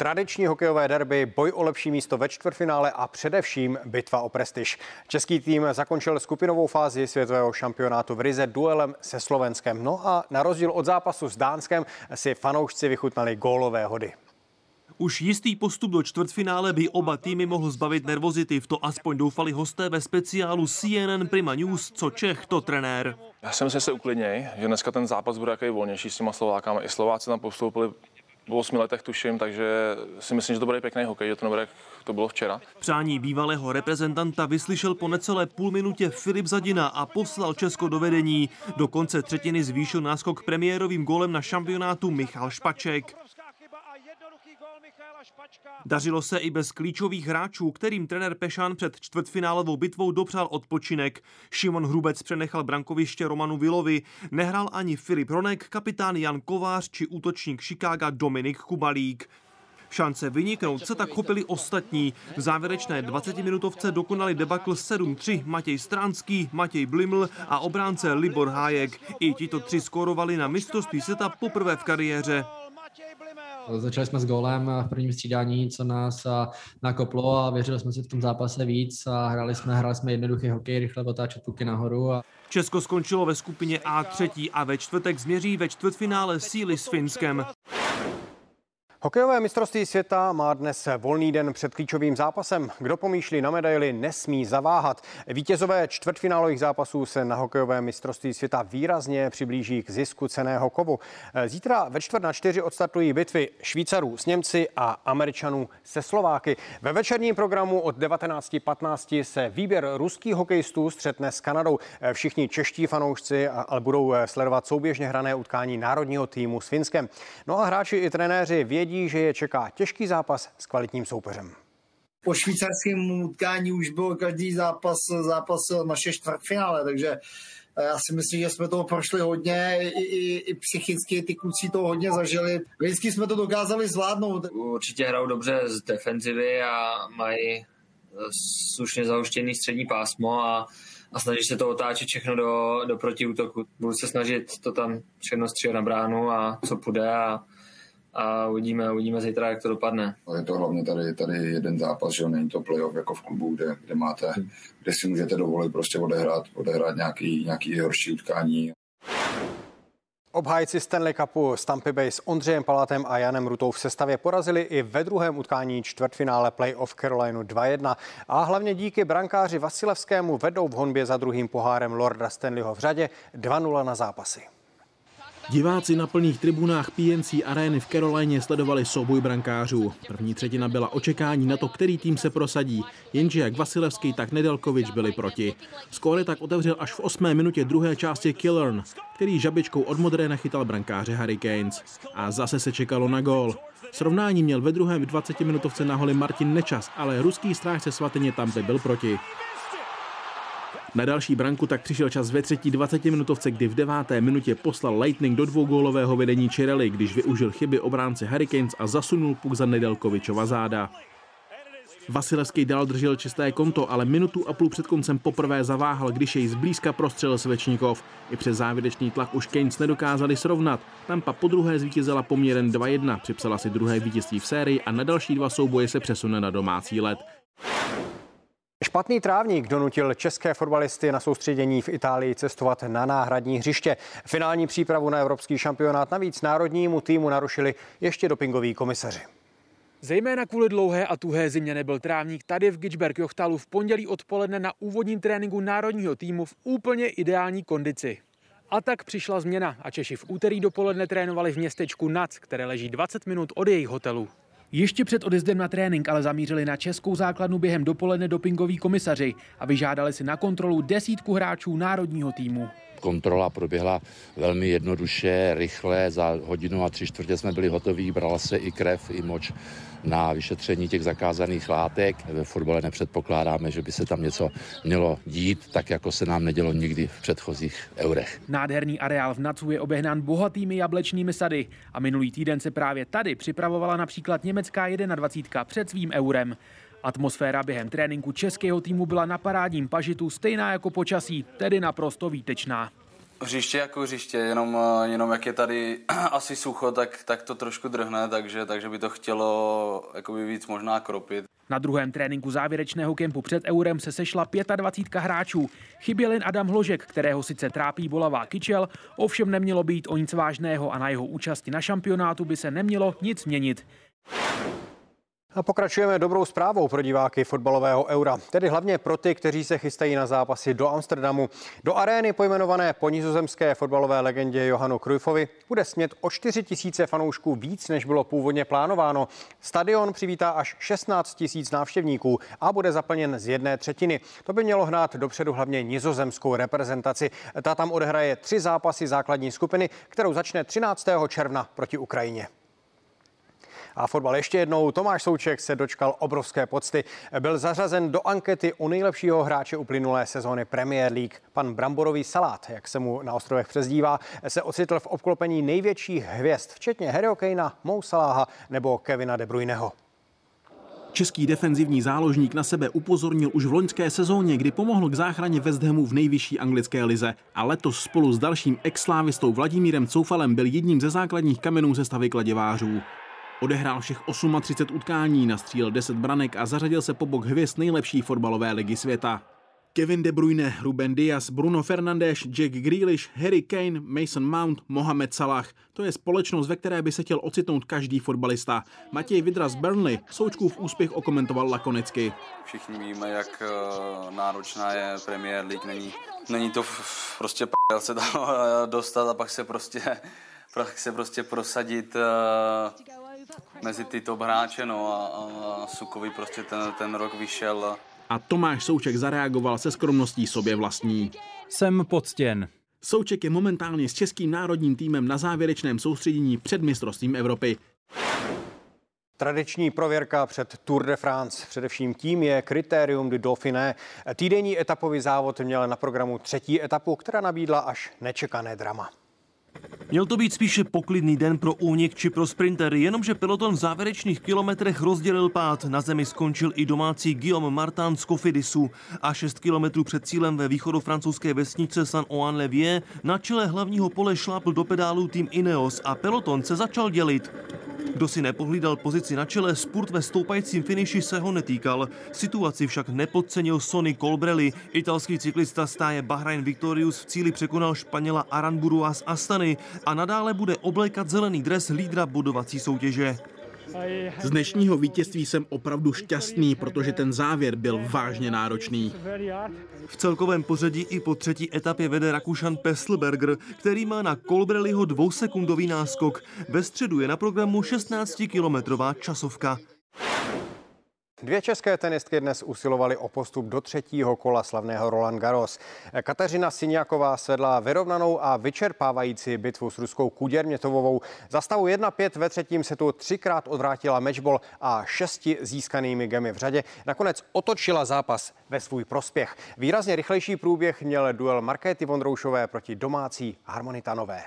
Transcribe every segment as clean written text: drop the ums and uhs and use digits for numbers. Tradiční hokejové derby, boj o lepší místo ve čtvrtfinále a především bitva o prestiž. Český tým zakončil skupinovou fázi světového šampionátu v Rize duelem se Slovenskem. No a na rozdíl od zápasu s Dánskem si fanoušci vychutnali gólové hody. Už jistý postup do čtvrtfinále by oba týmy mohl zbavit nervozity. V to aspoň doufali hosté ve speciálu CNN Prima News, co Čech, to trenér. Já jsem se uklidněj, že dneska ten zápas bude takový volnější s těma Slovákama. I Slováci tam postoupili po 8 letech, tuším, takže si myslím, že to bude pěkný hokej, že to nebude, jak to bylo včera. Přání bývalého reprezentanta vyslyšel po necelé půlminutě Filip Zadina a poslal Česko do vedení. Do konce třetiny zvýšil náskok premiérovým gólem na šampionátu Michal Špaček. Dařilo se i bez klíčových hráčů, kterým trenér Pešan před čtvrtfinálovou bitvou dopřál odpočinek. Šimon Hrubec přenechal brankoviště Romanu Vilovi, nehrál ani Filip Hronek, kapitán Jan Kovář či útočník Chicaga Dominik Kubalík. Šance vyniknout se tak chopili ostatní. V závěrečné 20-minutovce dokonali debakl 7-3 Matěj Stránský, Matěj Bliml a obránce Libor Hájek. I tito tři skórovali na mistrovství světa poprvé v kariéře. Začali jsme s gólem v prvním střídání, co nás nakoplo a věřili jsme si v tom zápase víc a hráli jsme jednoduchý hokej, rychle otáčet puky nahoru. Česko skončilo ve skupině A třetí a ve čtvrtek změří ve čtvrtfinále síly s Finskem. Hokejové mistrovství světa má dnes volný den před klíčovým zápasem. Kdo pomýšlí na medaili, nesmí zaváhat. Vítězové čtvrtfinálových zápasů se na hokejové mistrovství světa výrazně přiblíží k zisku cenného kovu. Zítra ve 15:45 odstartují bitvy Švýcarů s Němci a Američanů se Slováky. Ve večerním programu od 19:15 se výběr ruských hokejistů střetne s Kanadou. Všichni čeští fanoušci ale budou sledovat souběžně hrané utkání národního týmu s Finskem. No a hráči i trenéři vědí, že je čeká těžký zápas s kvalitním soupeřem. Po švýcarském utkání už byl každý zápas naše čtvrtfinále, takže já si myslím, že jsme toho prošli hodně, i psychicky ty kluci toho hodně zažili. Vždycky jsme to dokázali zvládnout. Určitě hrajou dobře z defenzivy a mají slušně zahuštěný střední pásmo a snaží se to otáčet všechno do protiútoku. Budu se snažit to tam všechno střílet na bránu a co půjde a uvidíme zítra, jak to dopadne. Je to hlavně tady jeden zápas, že není to playoff jako v klubu, kde si můžete dovolit prostě odehrát nějaký horší utkání. Obhájci Stanley Cupu s Tampa Bay s Ondřejem Palátem a Janem Rutou v sestavě porazili i ve druhém utkání čtvrtfinále playoff Carolinu 2-1. A hlavně díky brankáři Vasilevskému vedou v honbě za druhým pohárem Lorda Stanleyho v řadě 2-0 na zápasy. Diváci na plných tribunách PNC Areny v Carolině sledovali souboj brankářů. První třetina byla očekání na to, který tým se prosadí, jenže jak Vasilevský, tak Nedelkovič byli proti. Skóre tak otevřel až v 8. minutě druhé části Killern, který žabičkou od modré nachytal brankáře Harry Kaines. A zase se čekalo na gól. Srovnání měl ve druhém 20-minutovce na holi Martin Nečas, ale ruský strážce svatyně Tampy byl proti. Na další branku tak přišel čas ve třetí 20-minutovce, kdy v 9. minutě poslal Lightning do dvougólového vedení Čirely, když využil chyby obránce Harry Kaines a zasunul puk za Nedelkovičova záda. Vasilevský dál držel čisté konto, ale minutu a půl před koncem poprvé zaváhal, když jej zblízka prostřelil Svečníkov. I přes závěrečný tlak už Kaines nedokázali srovnat. Tampa podruhé zvítězila poměrem 2-1, připsala si druhé vítězství v sérii a na další dva souboje se přesune na domácí led. Špatný trávník donutil české fotbalisty na soustředění v Itálii cestovat na náhradní hřiště. Finální přípravu na evropský šampionát navíc národnímu týmu narušili ještě dopingoví komisaři. Zejména kvůli dlouhé a tuhé zimě nebyl trávník tady v Gitschberg Jochtalu v pondělí odpoledne na úvodním tréninku národního týmu v úplně ideální kondici. A tak přišla změna a Češi v úterý dopoledne trénovali v městečku Nac, které leží 20 minut od jejich hotelu. Ještě před odjezdem na trénink ale zamířili na českou základnu během dopoledne dopingoví komisaři a vyžádali si na kontrolu 10 hráčů národního týmu. Kontrola proběhla velmi jednoduše, rychle, za 1:03 jsme byli hotoví, brala se i krev, i moč na vyšetření těch zakázaných látek. Ve fotbale nepředpokládáme, že by se tam něco mělo dít, tak jako se nám nedělo nikdy v předchozích eurech. Nádherný areál v Nacu je obehnán bohatými jablečnými sady a minulý týden se právě tady připravovala například německá 21 před svým eurem. Atmosféra během tréninku českého týmu byla na parádním pažitu stejná jako počasí, tedy naprosto výtečná. Hřiště jako hřiště, jenom jak je tady asi sucho, tak to trošku drhne, takže by to chtělo jakoby víc možná kropit. Na druhém tréninku závěrečného kempu před Eurem se sešla 25 hráčů. Chyběl jen Adam Hložek, kterého sice trápí bolavá kyčel, ovšem nemělo být o nic vážného a na jeho účasti na šampionátu by se nemělo nic měnit. A pokračujeme dobrou zprávou pro diváky fotbalového Eura, tedy hlavně pro ty, kteří se chystají na zápasy do Amsterdamu. Do arény pojmenované po nizozemské fotbalové legendě Johanu Cruyffovi bude smět o 4 000 fanoušků víc, než bylo původně plánováno. Stadion přivítá až 16 000 návštěvníků a bude zaplněn z 1/3. To by mělo hnát dopředu hlavně nizozemskou reprezentaci. Ta tam odhraje 3 zápasy základní skupiny, kterou začne 13. června proti Ukrajině. A fotbal ještě jednou. Tomáš Souček se dočkal obrovské pocty. Byl zařazen do ankety o nejlepšího hráče uplynulé sezóny Premier League. Pan Bramborový salát, jak se mu na ostrovech přezdívá, se ocitl v obklopení největších hvězd, včetně Harryho Kaina, Mousaláha nebo Kevina De Bruyneho. Český defenzivní záložník na sebe upozornil už v loňské sezóně, kdy pomohl k záchraně West Hamu v nejvyšší anglické lize. A letos spolu s dalším exslávistou Vladimírem Coufalem byl jedním ze základních kamenů sestavy Kladěvářů. Odehrál všech 38 utkání, nastřílel 10 branek a zařadil se po bok hvězd nejlepší fotbalové ligy světa. Kevin De Bruyne, Ruben Dias, Bruno Fernandes, Jack Grealish, Harry Kane, Mason Mount, Mohamed Salah. To je společnost, ve které by se chtěl ocitnout každý fotbalista. Matěj Vidra z Burnley Součkův úspěch okomentoval lakonicky. Všichni víme, jak náročná je Premier League. Není to prostě se dá dostat a pak se prostě prosadit mezi ty top hráče, a Sukovi prostě ten rok vyšel. A Tomáš Souček zareagoval se skromností sobě vlastní. Jsem poctěn. Souček je momentálně s českým národním týmem na závěrečném soustředění před mistrovstvím Evropy. Tradiční prověrka před Tour de France. Především tím je Critérium du Dauphiné. Týdenní etapový závod měl na programu 3. etapu, která nabídla až nečekané drama. Měl to být spíše poklidný den pro únik či pro sprintery, jenomže peloton v závěrečných kilometrech rozdělil pád. Na zemi skončil i domácí Guillaume Martin z Cofidisu a 6 kilometrů před cílem ve východofrancouzské vesnice Saint-Ouen-le-Vieux na čele hlavního pole šlápl do pedálu tým Ineos a peloton se začal dělit. Kdo si nepohlídal pozici na čele, spurt ve stoupajícím finiši se ho netýkal. Situaci však nepodcenil Sonny Colbrelli. Italský cyklista stáje Bahrain Victorious v cíli překonal Španěla Aranburua z Astany a nadále bude oblékat zelený dres lídra bodovací soutěže. Z dnešního vítězství jsem opravdu šťastný, protože ten závěr byl vážně náročný. V celkovém pořadí i po 3. etapě vede Rakušan Pesselberger, který má na Colbrelliho 2sekundový náskok. Ve středu je na programu 16kilometrová časovka. 2 české tenistky dnes usilovaly o postup do 3. kola slavného Roland Garros. Kateřina Syňáková svedla vyrovnanou a vyčerpávající bitvu s ruskou Kuděrmětovovou. Za stavu 1:5 ve 3. setu 3krát odvrátila matchball a 6 získanými gemy v řadě nakonec otočila zápas ve svůj prospěch. Výrazně rychlejší průběh měl duel Markéty Vondroušové proti domácí Harmonitanové.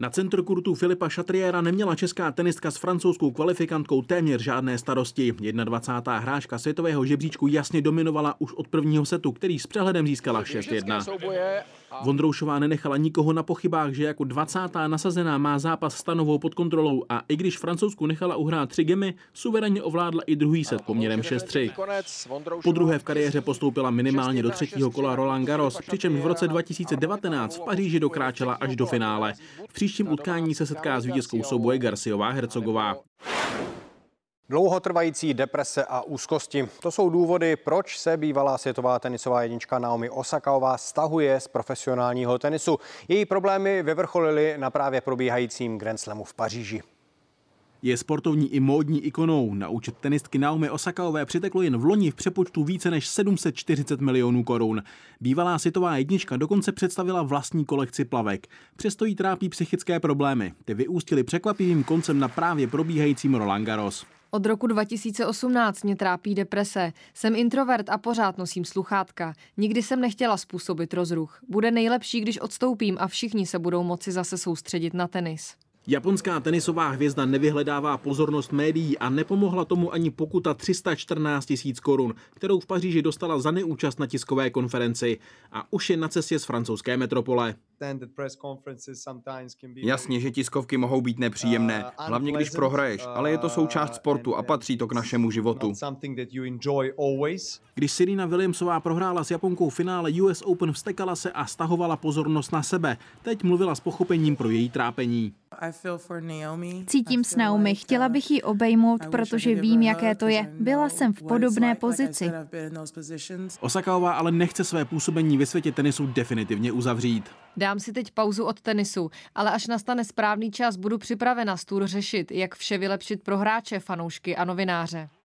Na centrokurtu Filipa Chatriéra neměla česká tenistka s francouzskou kvalifikantkou téměř žádné starosti. 21. hráčka světového žebříčku jasně dominovala už od 1. setu, který s přehledem získala 6:1. Vondroušová nenechala nikoho na pochybách, že jako 20. nasazená má zápas stanovou pod kontrolou a i když Francouzsku nechala uhrát 3 gemy, suverénně ovládla i 2. set poměrem 6:3. Po druhé v kariéře postoupila minimálně do 3. kola Roland Garros, přičemž v roce 2019 v Paříži dokráčela až do finále. V příštím utkání se setká s vítězkou souboje Garciová-Hercogová. Dlouhotrvající deprese a úzkosti. To jsou důvody, proč se bývalá světová tenisová jednička Naomi Osakaová stahuje z profesionálního tenisu. Její problémy vyvrcholily na právě probíhajícím Grand Slamu v Paříži. Je sportovní i módní ikonou. Na účet tenistky Naomi Osakaové přiteklo jen vloni v přepočtu více než 740 milionů korun. Bývalá světová jednička dokonce představila vlastní kolekci plavek. Přesto jí trápí psychické problémy. Ty vyústily překvapivým koncem na právě probíhajícím Roland Garros. Od roku 2018 mě trápí deprese. Jsem introvert a pořád nosím sluchátka. Nikdy jsem nechtěla způsobit rozruch. Bude nejlepší, když odstoupím a všichni se budou moci zase soustředit na tenis. Japonská tenisová hvězda nevyhledává pozornost médií a nepomohla tomu ani pokuta 314 000 korun, kterou v Paříži dostala za neúčast na tiskové konferenci. A už je na cestě z francouzské metropole. Jasně, že tiskovky mohou být nepříjemné, hlavně když prohraješ, ale je to součást sportu a patří to k našemu životu. Když Serena Williamsová prohrála s Japonkou finále US Open, vztekala se a stahovala pozornost na sebe. Teď mluvila s pochopením pro její trápení. Cítím s Naomi, chtěla bych ji obejmout, protože vím, jaké to je. Byla jsem v podobné pozici. Osakaová ale nechce své působení ve světě tenisu definitivně uzavřít. Dám si teď pauzu od tenisu, ale až nastane správný čas, budu připravena z tour řešit, jak vše vylepšit pro hráče, fanoušky a novináře.